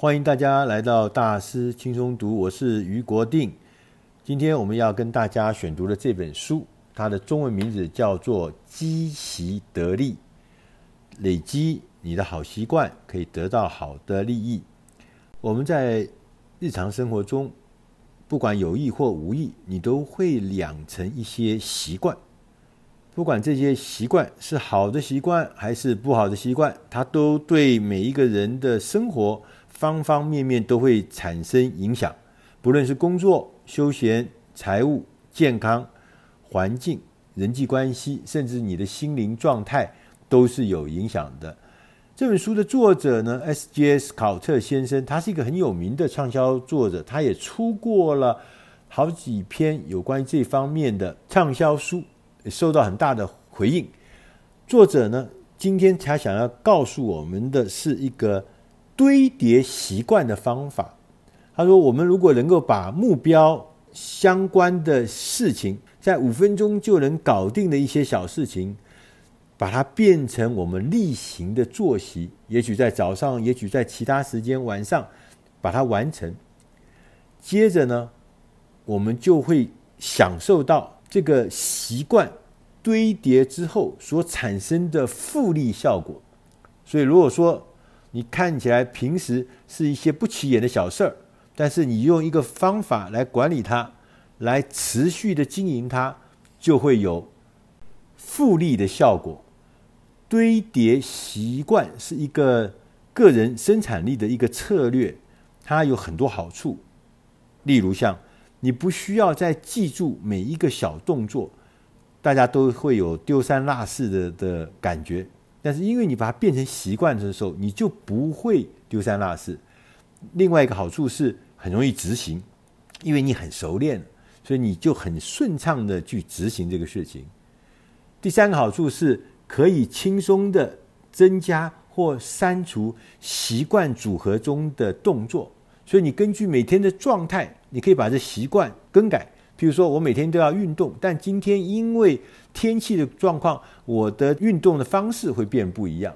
欢迎大家来到大师轻松读，我是于国定。今天我们要跟大家选读的这本书，它的中文名字叫做《积习得利》，累积你的好习惯可以得到好的利益。我们在日常生活中，不管有意或无意，你都会养成一些习惯，不管这些习惯是好的习惯还是不好的习惯，它都对每一个人的生活方方面面都会产生影响，不论是工作、休闲、财务、健康、环境、人际关系，甚至你的心灵状态都是有影响的。这本书的作者呢 SGS 考特先生，他是一个很有名的畅销作者，他也出过了好几篇有关于这方面的畅销书，也受到很大的回应。作者呢，今天他想要告诉我们的是一个堆叠习惯的方法。他说，我们如果能够把目标相关的事情，在5分钟就能搞定的一些小事情，把它变成我们例行的作息，也许在早上，也许在其他时间，晚上把它完成，接着呢，我们就会享受到这个习惯堆叠之后所产生的复利效果。所以如果说你看起来平时是一些不起眼的小事儿，但是你用一个方法来管理它，来持续的经营它，就会有复利的效果。堆叠习惯是一个个人生产力的一个策略，它有很多好处。例如像你不需要再记住每一个小动作，大家都会有丢三落四 的感觉，但是因为你把它变成习惯的时候，你就不会丢三落四。另外一个好处是很容易执行，因为你很熟练，所以你就很顺畅的去执行这个事情。第三个好处是可以轻松的增加或删除习惯组合中的动作，所以你根据每天的状态，你可以把这习惯更改。譬如说我每天都要运动，但今天因为天气的状况，我的运动的方式会变不一样。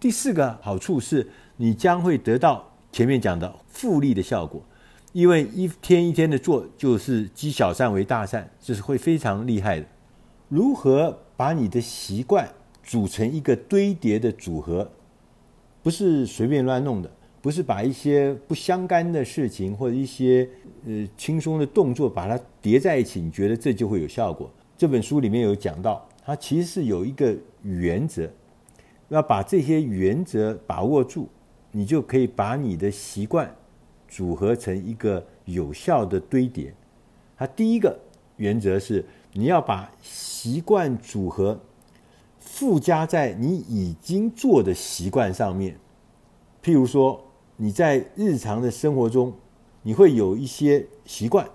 第四个好处是你将会得到前面讲的复利的效果，因为一天一天的做，就是积小善为大善，这是会非常厉害的。如何把你的习惯组成一个堆叠的组合，不是随便乱弄的，不是把一些不相干的事情或者一些轻松的动作把它叠在一起，你觉得这就会有效果。这本书里面有讲到，它其实是有一个原则，要把这些原则把握住，你就可以把你的习惯组合成一个有效的堆叠。它第一个原则是，你要把习惯组合附加在你已经做的习惯上面。譬如说你在日常的生活中，你会有一些习惯，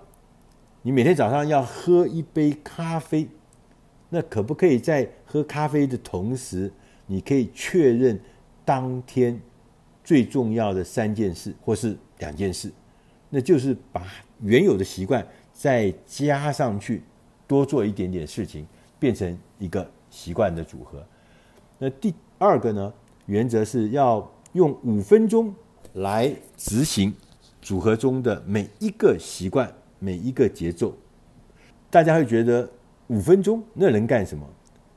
你每天早上要喝一杯咖啡，那可不可以在喝咖啡的同时，你可以确认当天最重要的3件事或是2件事，那就是把原有的习惯再加上去，多做一点点事情，变成一个习惯的组合。那第二个呢，原则是要用5分钟来执行组合中的每一个习惯，每一个节奏。大家会觉得5分钟那能干什么？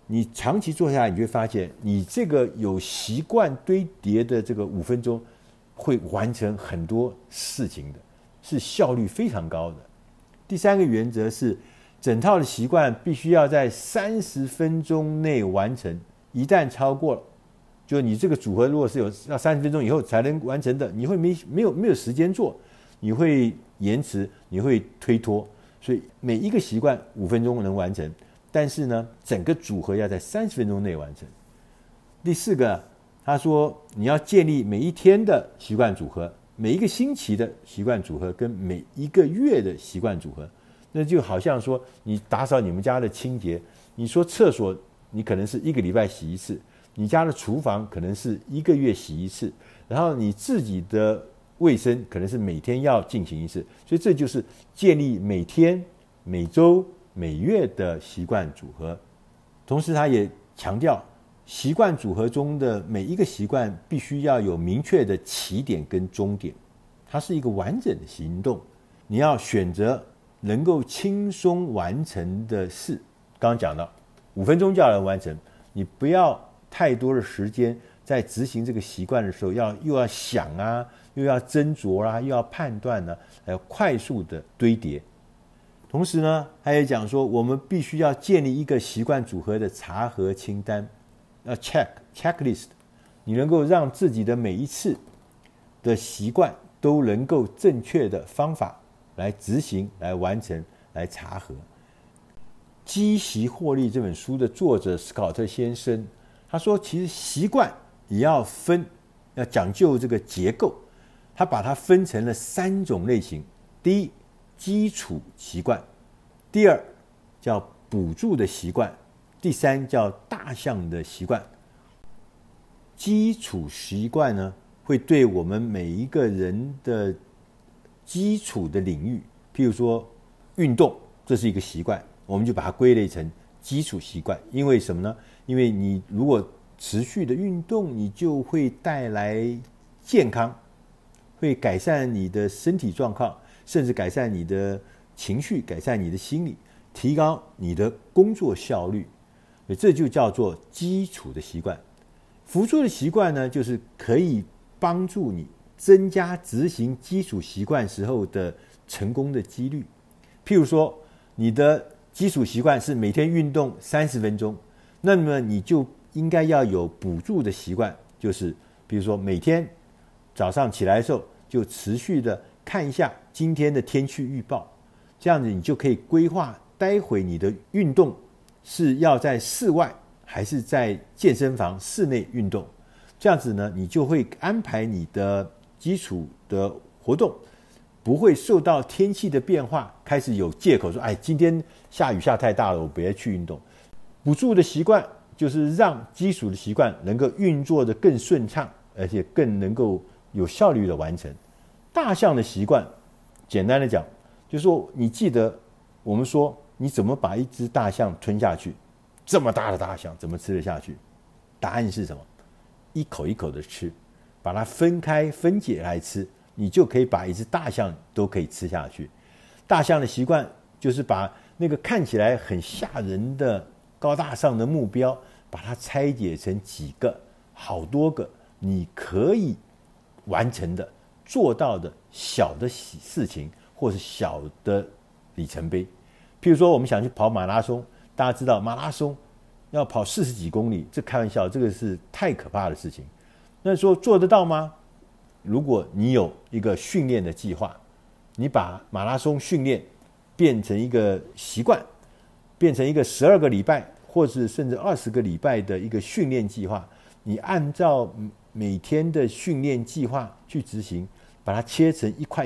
你长期做下来，你就会发现你这个有习惯堆叠的这个5分钟会完成很多事情的，是效率非常高的。第三个原则是整套的习惯必须要在30分钟内完成，一旦超过了，就你这个组合如果是有要30分钟以后才能完成的，你会没有时间做，你会延迟，你会推脱。所以每一个习惯5分钟能完成，但是呢，整个组合要在30分钟内完成。第四个，他说你要建立每一天的习惯组合，每一个星期的习惯组合，跟每一个月的习惯组合。那就好像说你打扫你们家的清洁，你说厕所你可能是1个礼拜洗1次，你家的厨房可能是1个月洗1次，然后你自己的卫生可能是每天要进行1次，所以这就是建立每天、每周、每月的习惯组合。同时他也强调，习惯组合中的每一个习惯必须要有明确的起点跟终点，它是一个完整的行动，你要选择能够轻松完成的事。刚刚讲到5分钟就要能完成，你不要太多的时间在执行这个习惯的时候又要想啊，又要斟酌啊，又要判断啊，还有快速的堆叠。同时呢，他也讲说我们必须要建立一个习惯组合的查核清单，要 checklist， 你能够让自己的每一次的习惯都能够正确的方法来执行，来完成，来查核。《积习获利》这本书的作者斯考特先生他说，其实习惯也要分，要讲究这个结构，他把它分成了3种类型。第一，基础习惯；第二，叫补助的习惯；第三，叫大项的习惯。基础习惯呢，会对我们每一个人的基础的领域，譬如说运动，这是一个习惯，我们就把它归类成基础习惯。因为什么呢？因为你如果持续的运动，你就会带来健康，会改善你的身体状况，甚至改善你的情绪，改善你的心理，提高你的工作效率，这就叫做基础的习惯。辅助的习惯呢，就是可以帮助你增加执行基础习惯时候的成功的几率。譬如说你的基础习惯是每天运动30分钟，那么你就应该要有补助的习惯，就是比如说每天早上起来的时候就持续的看一下今天的天气预报，这样子你就可以规划待会你的运动是要在室外还是在健身房室内运动，这样子呢，你就会安排你的基础的活动不会受到天气的变化开始有借口说，哎，今天下雨下太大了，我别去运动。补助的习惯就是让基础的习惯能够运作的更顺畅，而且更能够有效率的完成。大项的习惯，简单的讲，就是说你记得我们说你怎么把一只大象吞下去，这么大的大象怎么吃得下去？答案是什么？一口一口的吃，把它分开分解来吃，你就可以把一只大象都可以吃下去。大象的习惯就是把那个看起来很吓人的高大上的目标，把它拆解成几个、好多个你可以完成的、做到的小的事情，或是小的里程碑。譬如说我们想去跑马拉松，大家知道马拉松要跑40几公里，这开玩笑，这个是太可怕的事情。那说做得到吗？如果你有一个训练的计划，你把马拉松训练变成一个习惯，变成一个12个礼拜或是甚至20个礼拜的一个训练计划，你按照每天的训练计划去执行，把它切成一块，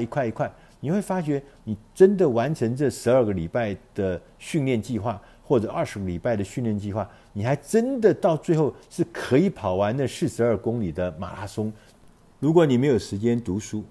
你会发觉你真的完成这12个礼拜的训练计划，或者20个礼拜的训练计划，你还真的到最后是可以跑完那42公里的马拉松。如果你没有时间读书，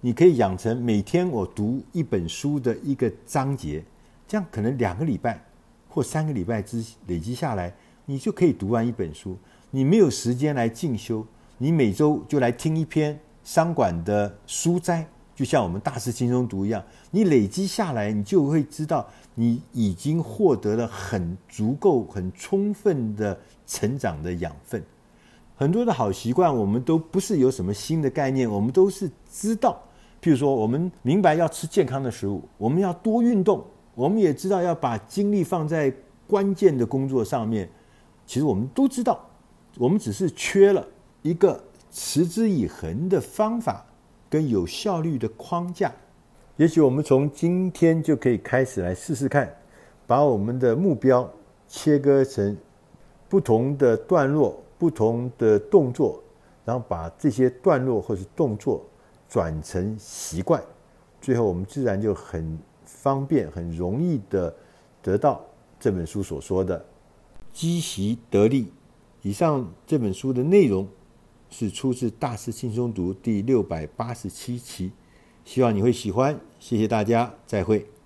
你可以养成每天我读一本书的一个章节，这样可能2个礼拜或3个礼拜之累积下来，你就可以读完一本书。你没有时间来进修，你每周就来听一篇商管的书摘，就像我们大师轻松读一样，你累积下来，你就会知道你已经获得了很足够、很充分的成长的养分。很多的好习惯我们都不是有什么新的概念，我们都是知道，譬如说我们明白要吃健康的食物，我们要多运动，我们也知道要把精力放在关键的工作上面，其实我们都知道，我们只是缺了一个持之以恒的方法跟有效率的框架。也许我们从今天就可以开始来试试看，把我们的目标切割成不同的段落、不同的动作，然后把这些段落或是动作转成习惯，最后我们自然就很方便、很容易的得到这本书所说的积习得利。以上这本书的内容是出自大师轻松读第687期，希望你会喜欢，谢谢大家，再会。